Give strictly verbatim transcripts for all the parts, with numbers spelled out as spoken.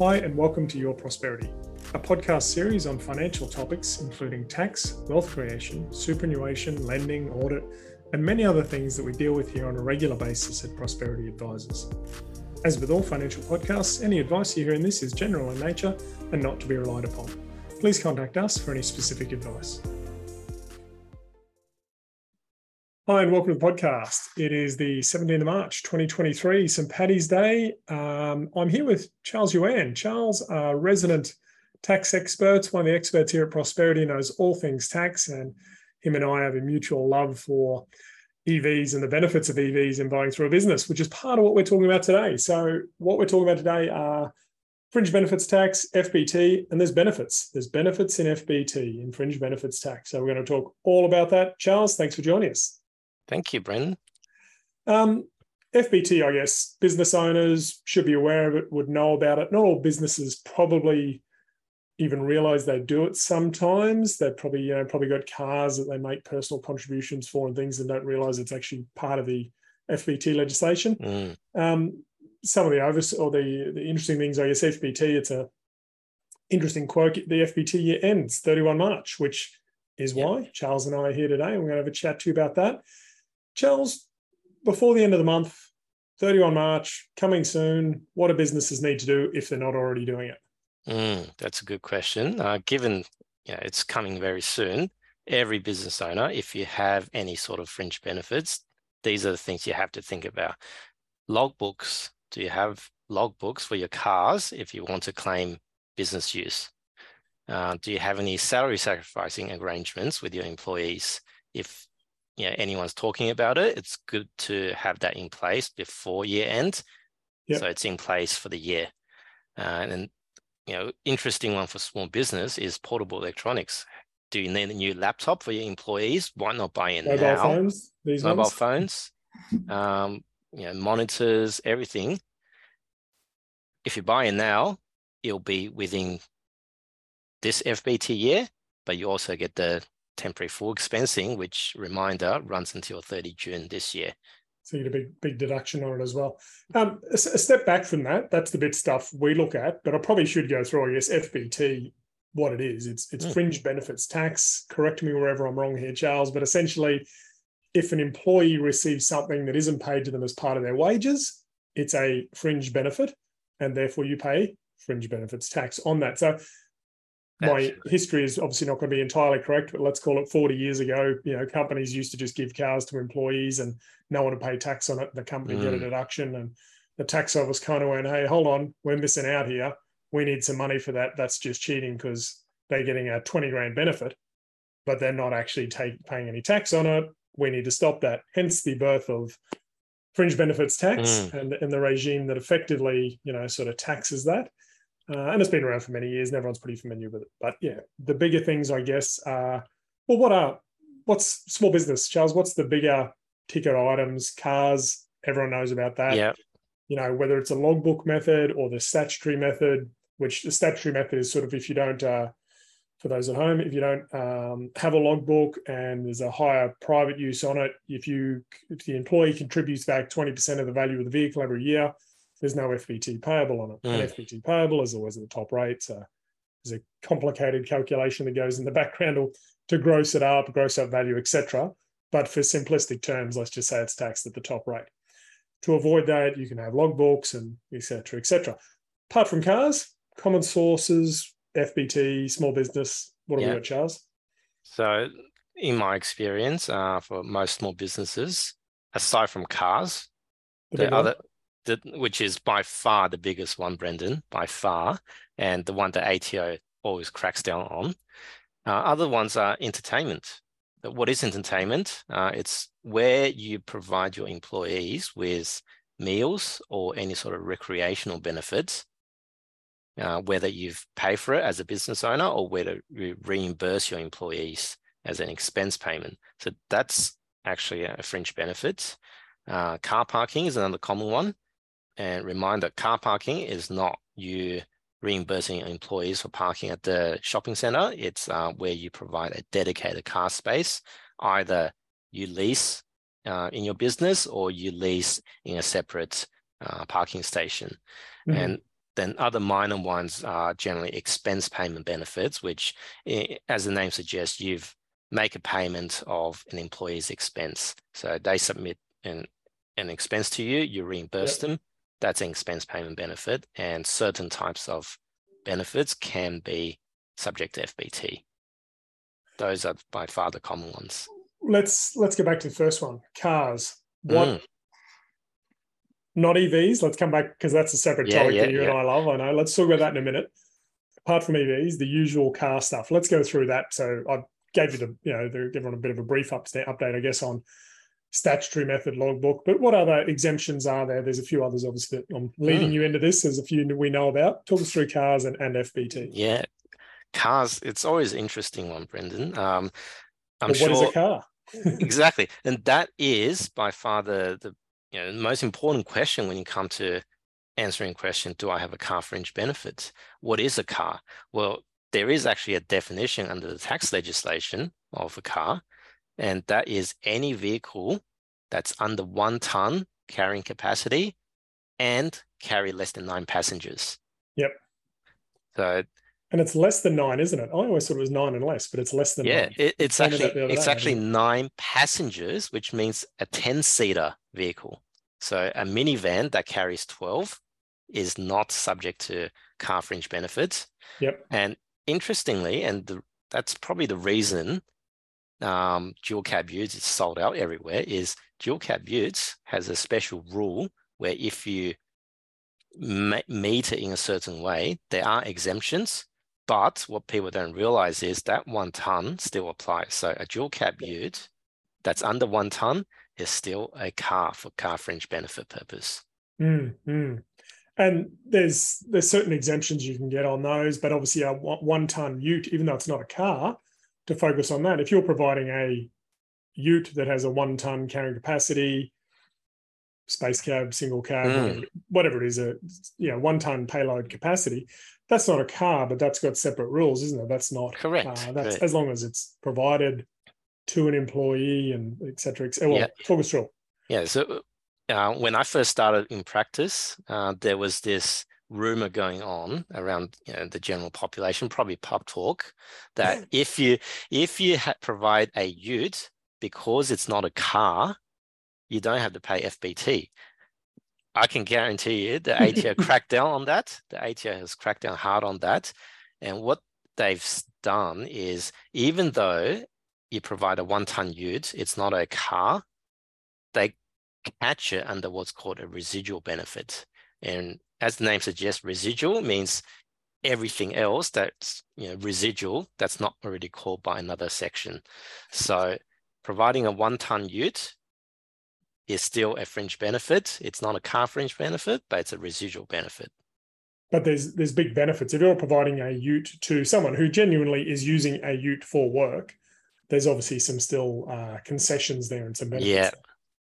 Hi, and welcome to Your Prosperity, a podcast series on financial topics including tax, wealth creation, superannuation, lending, audit, and many other things that we deal with here on a regular basis at Prosperity Advisors. As with all financial podcasts, any advice you hear in this is general in nature and not to be relied upon. Please contact us for any specific advice. Hi and welcome to the podcast. It is the seventeenth of March, twenty twenty-three, Saint Paddy's Day. Um, I'm here with Charles Yuan. Charles, a resident tax expert, one of the experts here at Prosperity, knows all things tax, and him and I have a mutual love for E Vs and the benefits of E Vs in buying through a business, which is part of what we're talking about today. So what we're talking about today are fringe benefits tax, F B T, and there's benefits. There's benefits in F B T, in fringe benefits tax. So we're going to talk all about that. Charles, thanks for joining us. Thank you, Brendan. Um, F B T, I guess, business owners should be aware of it, would know about it. Not all businesses probably even realise they do it sometimes. They've probably, you know, probably got cars that they make personal contributions for and things and don't realise it's actually part of the F B T legislation. Mm. Um, some of the overs or the, the interesting things, I guess, F B T, it's a interesting quirk. The F B T year ends thirty-first of March, which is yep. why Charles and I are here today, and we're going to have a chat to you about that. Charles, before the end of the month, thirty-first of March, coming soon, what do businesses need to do if they're not already doing it? Mm, that's a good question. Uh, given you know, it's coming very soon, every business owner, if you have any sort of fringe benefits, these are the things you have to think about. Logbooks. Do you have logbooks for your cars if you want to claim business use? Uh, do you have any salary sacrificing arrangements with your employees? If Yeah, anyone's talking about it, it's good to have that in place before year end. Yep. So it's in place for the year. Uh, and then, you know, interesting one for small business is portable electronics. Do you need a new laptop for your employees? Why not buy in mobile now? Phones, these mobile ones? phones, um, you know, monitors, everything. If you buy in now, it'll be within this F B T year, but you also get the temporary full expensing, which, reminder, runs until thirtieth of June this year. So you get a big, big deduction on it as well. Um, a, a step back from that, that's the bit stuff we look at, but I probably should go through, I guess, F B T, what it is. It's, it's mm. fringe benefits tax. Correct me wherever I'm wrong here, Charles, but essentially, if an employee receives something that isn't paid to them as part of their wages, it's a fringe benefit, and therefore you pay fringe benefits tax on that. So my Absolutely. history is obviously not going to be entirely correct, but let's call it forty years ago, you know, companies used to just give cars to employees and no one to pay tax on it. The company mm. get a deduction, and the tax office kind of went, hey, hold on, we're missing out here. We need some money for that. That's just cheating because they're getting a twenty grand benefit, but they're not actually take, paying any tax on it. We need to stop that. Hence the birth of fringe benefits tax mm. and, and the regime that effectively, you know, sort of taxes that. Uh, and it's been around for many years, and everyone's pretty familiar with it. But yeah, the bigger things, I guess, are, well, what are, what's small business, Charles? What's the bigger ticket items? Cars, everyone knows about that. Yeah. You know, whether it's a logbook method or the statutory method, which the statutory method is sort of if you don't, uh, for those at home, if you don't um, have a logbook and there's a higher private use on it, if you, if the employee contributes back twenty percent of the value of the vehicle every year, there's no F B T payable on it. Mm. And F B T payable is always at the top rate. So there's a complicated calculation that goes in the background to gross it up, gross up value, et cetera. But for simplistic terms, let's just say it's taxed at the top rate. To avoid that, you can have logbooks and et cetera, et cetera. Apart from cars, common sources, F B T, small business, what have yeah. we got, Charles? So in my experience, uh, for most small businesses, aside from cars, the, the other... which is by far the biggest one, Brendan, by far, and the one that A T O always cracks down on. Uh, other ones are entertainment. What is entertainment? Uh, it's where you provide your employees with meals or any sort of recreational benefits, uh, whether you pay for it as a business owner or whether you reimburse your employees as an expense payment. So that's actually a fringe benefit. Uh, car parking is another common one. And remind that car parking is not you reimbursing employees for parking at the shopping center. It's uh, where you provide a dedicated car space. Either you lease uh, in your business or you lease in a separate uh, parking station. Mm-hmm. And Then other minor ones are generally expense payment benefits, which, as the name suggests, you make a payment of an employee's expense. So they submit an, an expense to you, you reimburse yep. them. That's an expense payment benefit. And certain types of benefits can be subject to F B T. Those are by far the common ones. Let's let's go back to the first one, cars. What? Mm. Not E Vs. Let's come back because that's a separate yeah, topic yeah, that you yeah. and I love. I know. Let's talk about that in a minute. Apart from E Vs, the usual car stuff. Let's go through that. So I gave you the you know the, everyone a bit of a brief update, I guess, on statutory method logbook. But what other exemptions are there? There's a few others, obviously, that I'm leading mm. you into this. There's a few we know about. Talk us through cars and, and F B T. Yeah, cars. It's always an interesting one, Brendan. Um, I'm sure. What is a car? Exactly, and that is by far the the you know the most important question when you come to answering the question: do I have a car fringe benefit? What is a car? Well, there is actually a definition under the tax legislation of a car, and that is any vehicle that's under one ton carrying capacity and carry less than nine passengers. Yep. So. And it's less than nine, isn't it? I always thought it was nine and less, but it's less than yeah, nine. Yeah, it, it's actually it's day, actually nine passengers, which means a ten-seater vehicle. So a minivan that carries twelve is not subject to car fringe benefits. Yep. And interestingly, and the, that's probably the reason um, dual cab utes is sold out everywhere, is dual cab utes has a special rule where if you meter in a certain way, there are exemptions. But what people don't realize is that one ton still applies. So a dual cab ute that's under one ton is still a car for car fringe benefit purpose. Mm-hmm. And there's there's certain exemptions you can get on those, but obviously a one ton ute, even though it's not a car, to focus on that. If you're providing a ute that has a one ton carrying capacity, space cab, single cab, mm. whatever it is, a you know, one ton payload capacity. That's not a car, but that's got separate rules, isn't it? That's not correct. Uh, that's correct. As long as it's provided to an employee and et cetera, et cetera. Well, yeah. Talk us through. Yeah. So uh, when I first started in practice, uh, there was this rumor going on around you know, the general population, probably pub talk, that if you if you ha- provide a ute because it's not a car, you don't have to pay F B T. I can guarantee you the A T O cracked down on that. The A T O has cracked down hard on that. And what they've done is, even though you provide a one-ton ute, it's not a car, they catch it under what's called a residual benefit. And as the name suggests, residual means everything else that's you know residual that's not already called by another section. So providing a one-ton ute is still a fringe benefit. It's not a car fringe benefit, but it's a residual benefit. But there's there's big benefits. If you're providing a ute to someone who genuinely is using a ute for work, there's obviously some still uh, concessions there and some benefits. Yeah, there.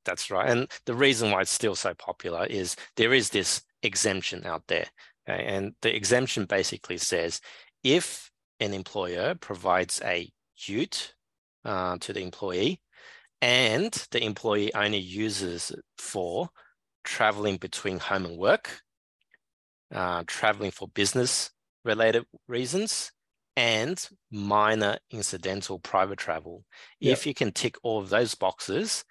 That's right. And the reason why it's still so popular is there is this exemption out there. Okay? And the exemption basically says if an employer provides a ute uh, to the employee, and the employee only uses it for traveling between home and work, uh, traveling for business-related reasons, and minor incidental private travel. Yep. If you can tick all of those boxes,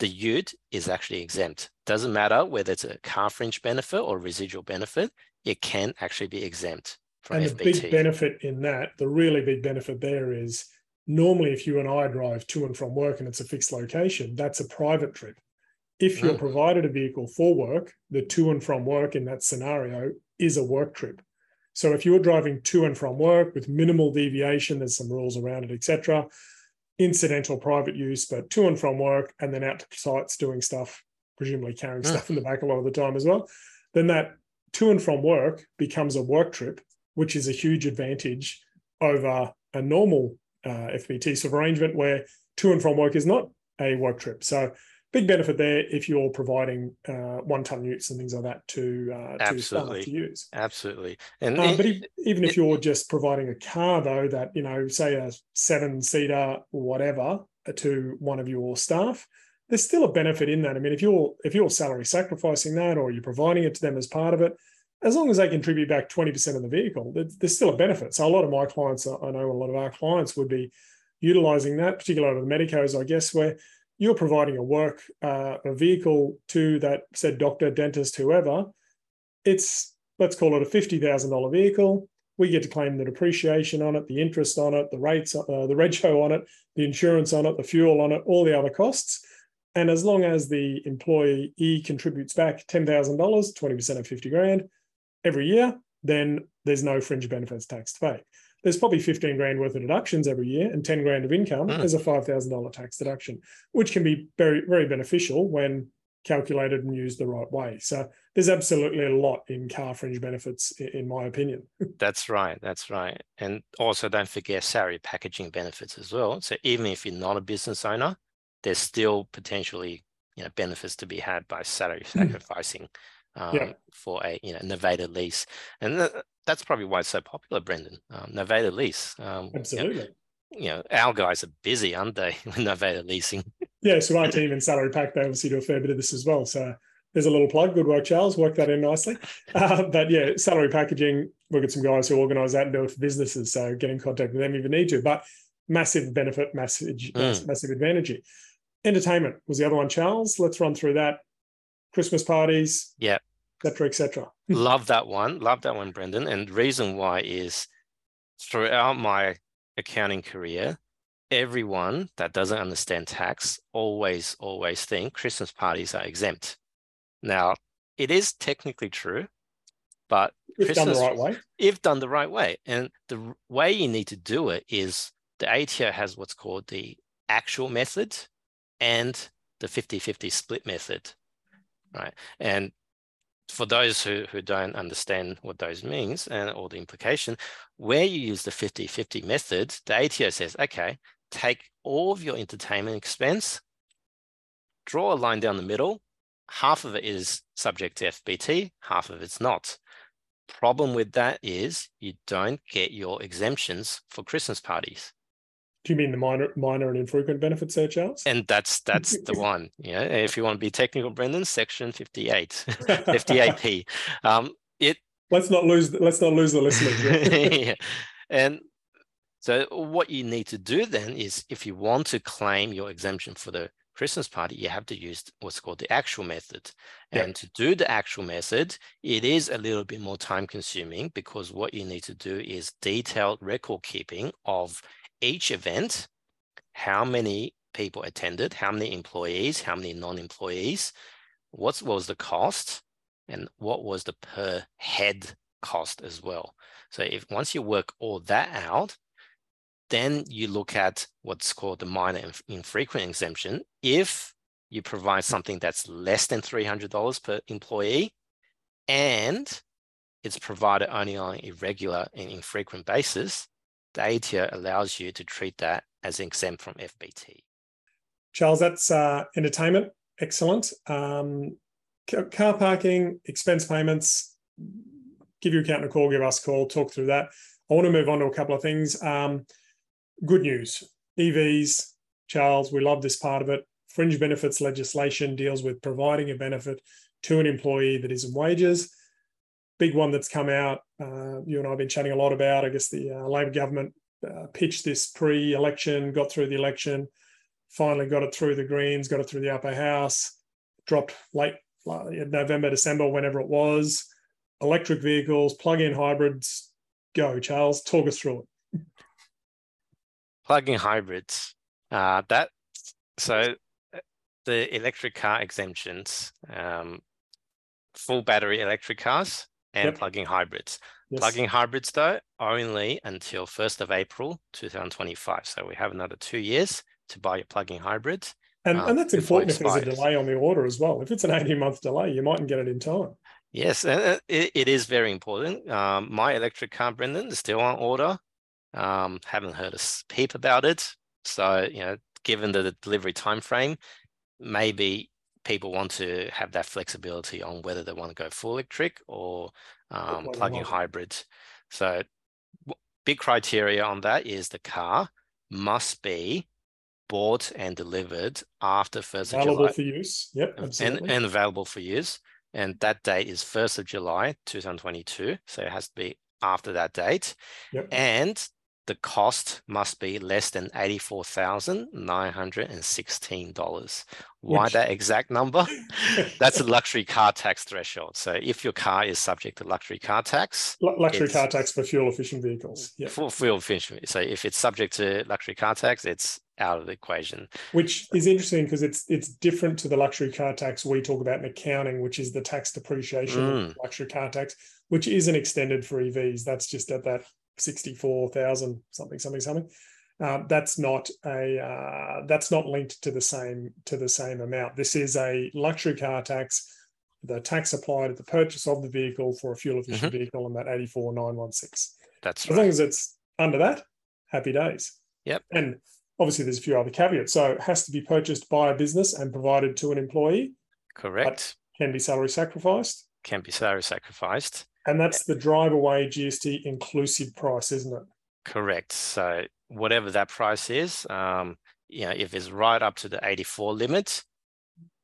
the ute is actually exempt. Doesn't matter whether it's a car fringe benefit or residual benefit, it can actually be exempt from F B T. And the big benefit in that, the really big benefit there is, normally, if you and I drive to and from work and it's a fixed location, that's a private trip. If you're mm. provided a vehicle for work, the to and from work in that scenario is a work trip. So if you're driving to and from work with minimal deviation, there's some rules around it, et cetera, incidental private use, but to and from work and then out to sites doing stuff, presumably carrying mm. stuff in the back a lot of the time as well, then that to and from work becomes a work trip, which is a huge advantage over a normal Uh, F B T sort of arrangement where to and from work is not a work trip. So big benefit there if you're providing uh, one-ton utes and things like that to uh, absolutely to, to use. Absolutely. And uh, it, but even, even it, if you're just providing a car, though, that you know, say a seven-seater or whatever to one of your staff, there's still a benefit in that. I mean, if you're if you're salary sacrificing that or you're providing it to them as part of it, as long as they contribute back twenty percent of the vehicle, there's still a benefit. So a lot of my clients, I know a lot of our clients would be utilising that, particularly with medicos, I guess, where you're providing a work, uh, a vehicle to that said doctor, dentist, whoever. It's, let's call it a fifty thousand dollar vehicle. We get to claim the depreciation on it, the interest on it, the rates, uh, the rego on it, the insurance on it, the fuel on it, all the other costs. And as long as the employee contributes back ten thousand dollars, twenty percent of fifty grand every year, then there's no fringe benefits tax to pay. There's probably fifteen grand worth of deductions every year and ten grand of income mm. as a five thousand dollar tax deduction, which can be very, very beneficial when calculated and used the right way. So there's absolutely a lot in car fringe benefits, in my opinion. That's right. That's right. And also don't forget salary packaging benefits as well. So even if you're not a business owner, there's still potentially, you know, benefits to be had by salary sacrificing um, yeah. for a, you know, novated lease. And th that's probably why it's so popular, Brendan, um, novated lease. Um, Absolutely. You know, you know, our guys are busy, aren't they, with novated leasing? Yeah, so our team in Salary Pack, they obviously do a fair bit of this as well. So there's a little plug. Good work, Charles. Work that in nicely. Uh, but yeah, salary packaging, we've got some guys who organise that and do it for businesses. So get in contact with them if you need to. But massive benefit, massive, mm. massive advantage. Entertainment was the other one, Charles. Let's run through that. Christmas parties, yeah, et cetera, et cetera. Love that one. Love that one, Brendan. And the reason why is throughout my accounting career, everyone that doesn't understand tax always, always think Christmas parties are exempt. Now, it is technically true, but if Christmas, done the right way. If done the right way. And the way you need to do it is the A T O has what's called the actual method and the fifty fifty split method, right? And for those who, who don't understand what those means and all the implication, where you use the fifty fifty method, the A T O says, okay, take all of your entertainment expense, draw a line down the middle, half of it is subject to F B T, half of it's not. Problem with that is you don't get your exemptions for Christmas parties. Do you mean the minor, minor and infrequent benefits there, Charles? And that's that's the one. Yeah, if you want to be technical, Brendan, section fifty-eight, fifty-eight P. Um, it. Let's not lose. Let's not lose the listeners. Yeah. Yeah. And so, what you need to do then is, if you want to claim your exemption for the Christmas party, you have to use what's called the actual method. And yeah. to do the actual method, it is a little bit more time consuming because what you need to do is detailed record keeping of each event, how many people attended, how many employees, how many non-employees, what was the cost, and what was the per head cost as well. So if once you work all that out, then you look at what's called the minor and infrequent exemption. If you provide something that's less than three hundred dollars per employee, and it's provided only on an irregular and infrequent basis, the A T O allows you to treat that as exempt from F B T. Charles, that's uh, entertainment. Excellent. Um, car parking, expense payments, give your accountant a call, give us a call, talk through that. I want to move on to a couple of things. Um, good news, E Vs, Charles, we love this part of it. Fringe benefits legislation deals with providing a benefit to an employee that isn't wages. Big one that's come out, uh, you and I have been chatting a lot about, I guess the uh, Labor government uh, pitched this pre-election, got through the election, finally got it through the Greens, got it through the upper house, dropped late November, December, whenever it was. Electric vehicles, plug-in hybrids, go, Charles, talk us through it. Plug-in hybrids, uh, that, so the electric car exemptions, um, full battery electric cars, and yep. plug-in hybrids. Yes. Plug-in hybrids, though, only until first of April two thousand twenty-five. So we have another two years to buy your plug-in hybrid. And, um, and that's important if there's a delay on the order as well. If it's an eighteen-month delay, you mightn't get it in time. Yes, and it, it is very important. Um, my electric car, Brendan, is still on order. Um, haven't heard a peep about it. So, you know, given the, the delivery time frame, maybe people want to have that flexibility on whether they want to go full electric or um, plug-in hybrid. So big criteria on that is the car must be bought and delivered after first of July. Available for use. Yep, absolutely. And, and available for use and that date is first of July two thousand twenty-two. So it has to be after that date. Yep. And the cost must be less than eighty-four thousand nine hundred sixteen dollars. Why that exact number? That's a luxury car tax threshold. So if your car is subject to luxury car tax. L luxury car tax for fuel efficient vehicles. Yep. For fuel efficient. So if it's subject to luxury car tax, it's out of the equation. Which is interesting because it's it's different to the luxury car tax we talk about in accounting, which is the tax depreciation mm. of luxury car tax, which isn't extended for E Vs. That's just at that sixty-four thousand something something something. Um, that's not a uh, that's not linked to the same to the same amount. This is a luxury car tax, the tax applied at the purchase of the vehicle for a fuel efficient mm-hmm. vehicle, and that eighty-four thousand nine hundred sixteen. That's as right. long as it's under that, happy days. Yep. And obviously, there's a few other caveats. So it has to be purchased by a business and provided to an employee. Correct. Can be salary sacrificed. Can be salary sacrificed. And that's the drive-away G S T inclusive price, isn't it? Correct. So whatever that price is, um, you know, if it's right up to the eighty-four limit,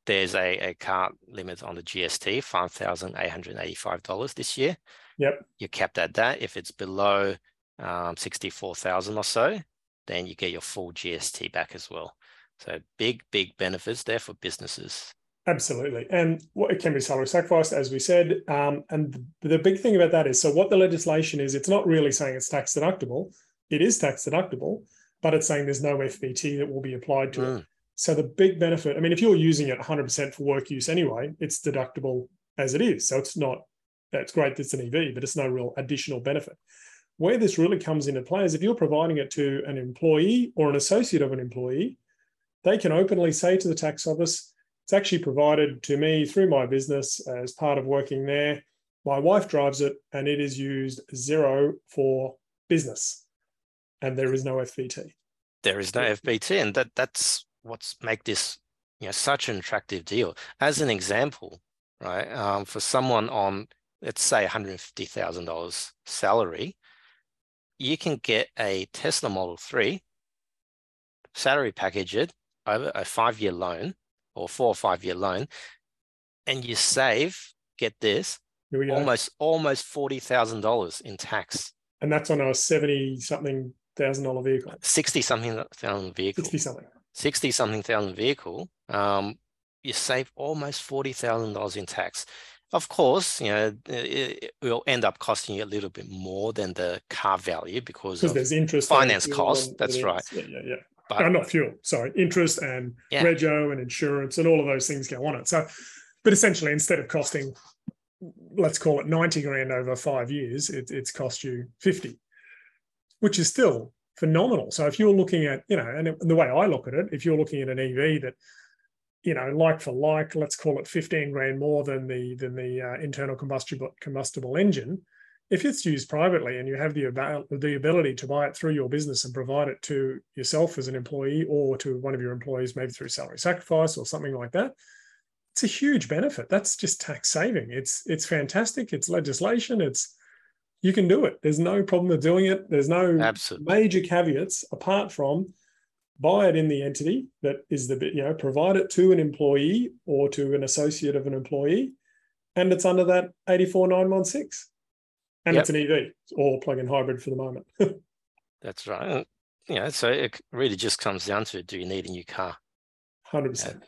there's a, a car limit on the G S T, five thousand eight hundred eighty-five dollars this year. Yep. You're capped at that. If it's below um, sixty-four thousand dollars or so, then you get your full G S T back as well. So big, big benefits there for businesses. Absolutely. And it can be salary sacrificed, as we said. Um, and the big thing about that is, so what the legislation is, it's not really saying it's tax deductible. It is tax deductible, but it's saying there's no F B T that will be applied to mm. it. So the big benefit, I mean, if you're using it one hundred percent for work use anyway, it's deductible as it is. So it's not, that's great, it's an E V, but it's no real additional benefit. Where this really comes into play is if you're providing it to an employee or an associate of an employee, they can openly say to the tax office, it's actually provided to me through my business as part of working there. My wife drives it and it is used zero for business. And there is no F B T. There is no F B T. And that, that's what's make this, you know, such an attractive deal. As an example, right, um, for someone on, let's say, one hundred fifty thousand dollars salary, you can get a Tesla Model three, salary package it over a five-year loan or four or five-year loan, and you save, get this, almost almost forty thousand dollars in tax. And that's on a seventy-something thousand dollar vehicle. sixty-something thousand vehicle. sixty-something. sixty-something thousand vehicle. Um, you save almost forty thousand dollars in tax. Of course, you know, it will end up costing you a little bit more than the car value because of there's interest, finance costs. That's right. Yeah, yeah, yeah. But, no, not fuel. Sorry, interest and yeah. rego and insurance and all of those things go on it. So, but essentially, instead of costing, let's call it ninety grand over five years, it, it's cost you fifty, which is still phenomenal. So, if you're looking at, you know, and the way I look at it, if you're looking at an E V that, you know, like for like, let's call it fifteen grand more than the than the uh, internal combustible combustible engine. If it's used privately and you have the the ability to buy it through your business and provide it to yourself as an employee or to one of your employees, maybe through salary sacrifice or something like that, it's a huge benefit. That's just tax saving. It's it's fantastic. It's legislation. It's you can do it. There's no problem of doing it. There's no Absolutely. Major caveats apart from. Buy it in the entity that is the bit, you know, provide it to an employee or to an associate of an employee, and it's under that eighty-four thousand nine hundred sixteen. And yep. it's an E V or plug-in hybrid for the moment. That's right. Yeah, so it really just comes down to, do you need a new car? one hundred percent. Yeah.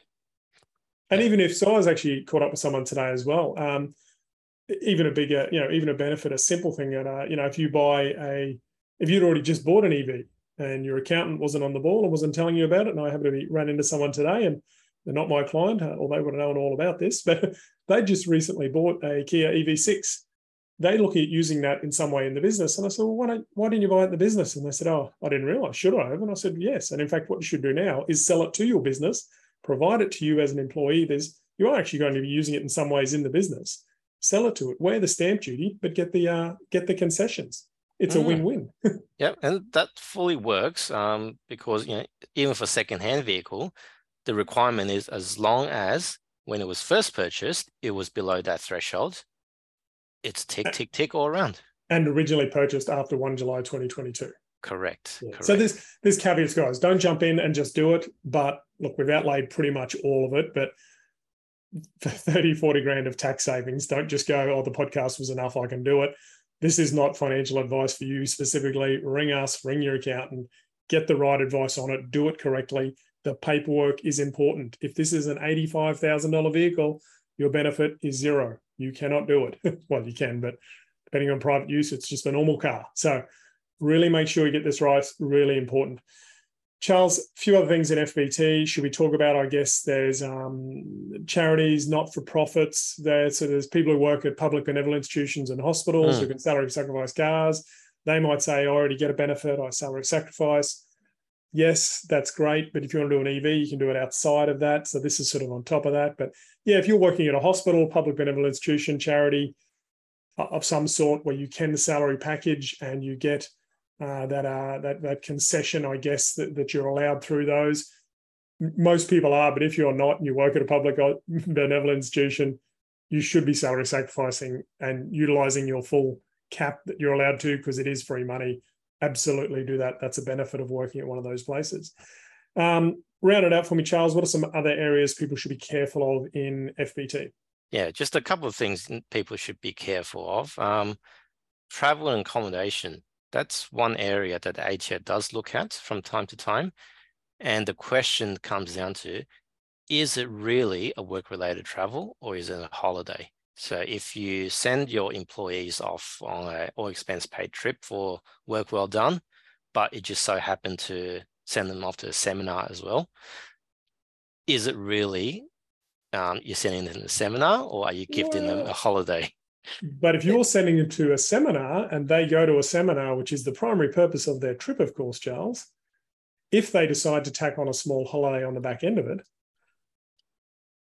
And yeah. even if so, I was actually caught up with someone today as well. Um, even a bigger, you know, even a benefit, a simple thing that, uh, you know, if you buy a, if you'd already just bought an E V, and your accountant wasn't on the ball and wasn't telling you about it. And I happened to be ran into someone today, and they're not my client, or they would have known all about this, but they just recently bought a Kia E V six. They look at using that in some way in the business. And I said, well, why, don't, why didn't you buy it in the business? And they said, oh, I didn't realize. Should I have? And I said, yes. And in fact, what you should do now is sell it to your business, provide it to you as an employee. There's, you are actually going to be using it in some ways in the business. Sell it to it, wear the stamp duty, but get the uh, get the concessions. It's a win-win. Yeah, and that fully works um, because, you know, even for second-hand vehicle, the requirement is as long as when it was first purchased, it was below that threshold, it's tick, tick, tick all around. And originally purchased after first of July twenty twenty-two. Correct. Yeah. Correct. So there's, there's caveats, guys. Don't jump in and just do it. But look, we've outlaid pretty much all of it. But thirty, forty grand of tax savings. Don't just go, oh, the podcast was enough, I can do it. This is not financial advice for you specifically. Ring us, ring your accountant, get the right advice on it, do it correctly. The paperwork is important. If this is an eighty-five thousand dollar vehicle, your benefit is zero. You cannot do it. Well, you can, but depending on private use, it's just a normal car. So really make sure you get this right. Really important. Charles, a few other things in F B T should we talk about? I guess there's um, charities, not-for-profits. There, so there's people who work at public benevolent institutions and hospitals mm. who can salary sacrifice cars. They might say, I already get a benefit, I salary sacrifice. Yes, that's great, but if you want to do an E V, you can do it outside of that. So this is sort of on top of that. But yeah, if you're working at a hospital, public benevolent institution, charity of some sort where you can salary package and you get uh, that, uh, that that concession, I guess, that, that you're allowed through those. Most people are, but if you're not and you work at a public benevolent institution, you should be salary sacrificing and utilising your full cap that you're allowed to because it is free money. Absolutely do that. That's a benefit of working at one of those places. Um, round it out for me, Charles. What are some other areas people should be careful of in F B T? Yeah, just a couple of things people should be careful of. Um, travel and accommodation. That's one area that A T O does look at from time to time. And the question comes down to, is it really a work-related travel or is it a holiday? So if you send your employees off on an all-expense-paid trip for work well done, but it just so happened to send them off to a seminar as well, is it really um, you're sending them to a seminar or are you gifting well, them a holiday? But if you're sending them to a seminar and they go to a seminar, which is the primary purpose of their trip, of course, Charles, if they decide to tack on a small holiday on the back end of it,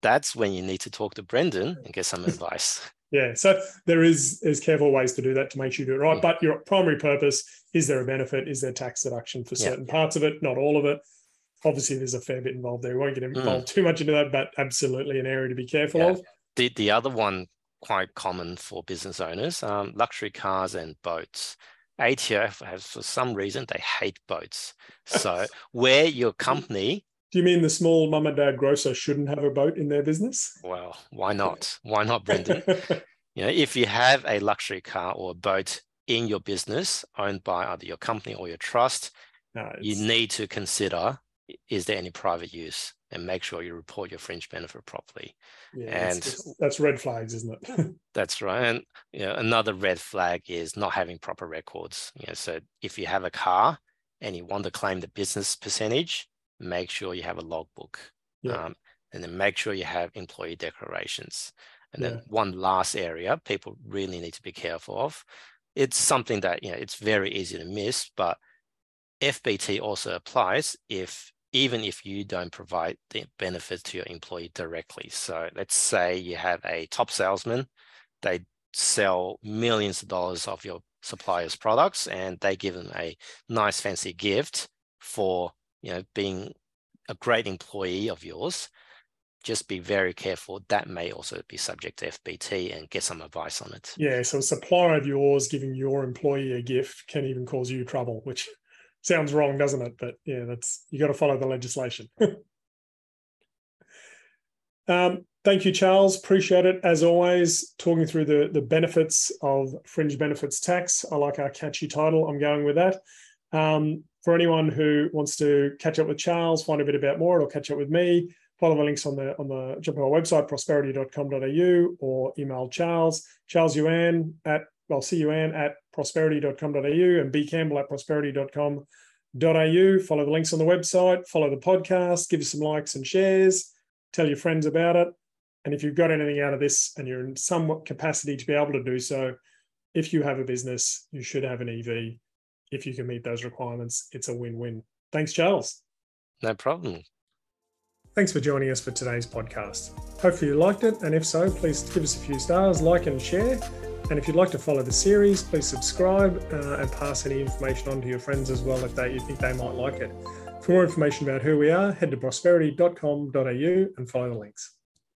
that's when you need to talk to Brendan and get some advice. Yeah, so there is, there's careful ways to do that to make sure you do it right. Yeah. But your primary purpose, is there a benefit? Is there tax deduction for certain yeah. parts of it? Not all of it. Obviously, there's a fair bit involved there. We won't get involved mm. too much into that, but absolutely an area to be careful yeah. of. The, the other one, quite common for business owners, um, luxury cars and boats. A T O has, for some reason, they hate boats. So where your company... Do you mean the small mum and dad grocer shouldn't have a boat in their business? Well, why not? Why not, Brendan? You know, if you have a luxury car or a boat in your business owned by either your company or your trust, no, you need to consider, is there any private use? And make sure you report your fringe benefit properly. Yeah, and that's, just, that's red flags, isn't it? That's right. And you know, another red flag is not having proper records. You know, so if you have a car and you want to claim the business percentage, make sure you have a logbook yeah. um, and then make sure you have employee declarations. And yeah. then one last area people really need to be careful of. It's something that, you know, it's very easy to miss, but F B T also applies if, even if you don't provide the benefits to your employee directly. So let's say you have a top salesman, they sell millions of dollars of your supplier's products and they give them a nice fancy gift for, you know, being a great employee of yours. Just be very careful. That may also be subject to F B T and get some advice on it. Yeah, so a supplier of yours giving your employee a gift can even cause you trouble, which sounds wrong, doesn't it? But yeah, that's, you got to follow the legislation. um, thank you, Charles. Appreciate it. As always, talking through the, the benefits of fringe benefits tax. I like our catchy title. I'm going with that. Um, For anyone who wants to catch up with Charles, find a bit about more, or catch up with me, follow the links on the on the jump on our website, prosperity dot com dot a u, or email Charles, Charles Yuan at well, C Yuan at prosperity dot com dot a u and B Campbell at prosperity dot com dot a u. Follow the links on the website, follow the podcast, give us some likes and shares, tell your friends about it. And if you've got anything out of this and you're in some capacity to be able to do so, if you have a business, you should have an E V. If you can meet those requirements, it's a win-win. Thanks, Charles. No problem. Thanks for joining us for today's podcast. Hopefully you liked it, and if so, please give us a few stars, like and share. And if you'd like to follow the series, please subscribe uh, and pass any information on to your friends as well if they, you think they might like it. For more information about who we are, head to prosperity dot com dot a u and follow the links.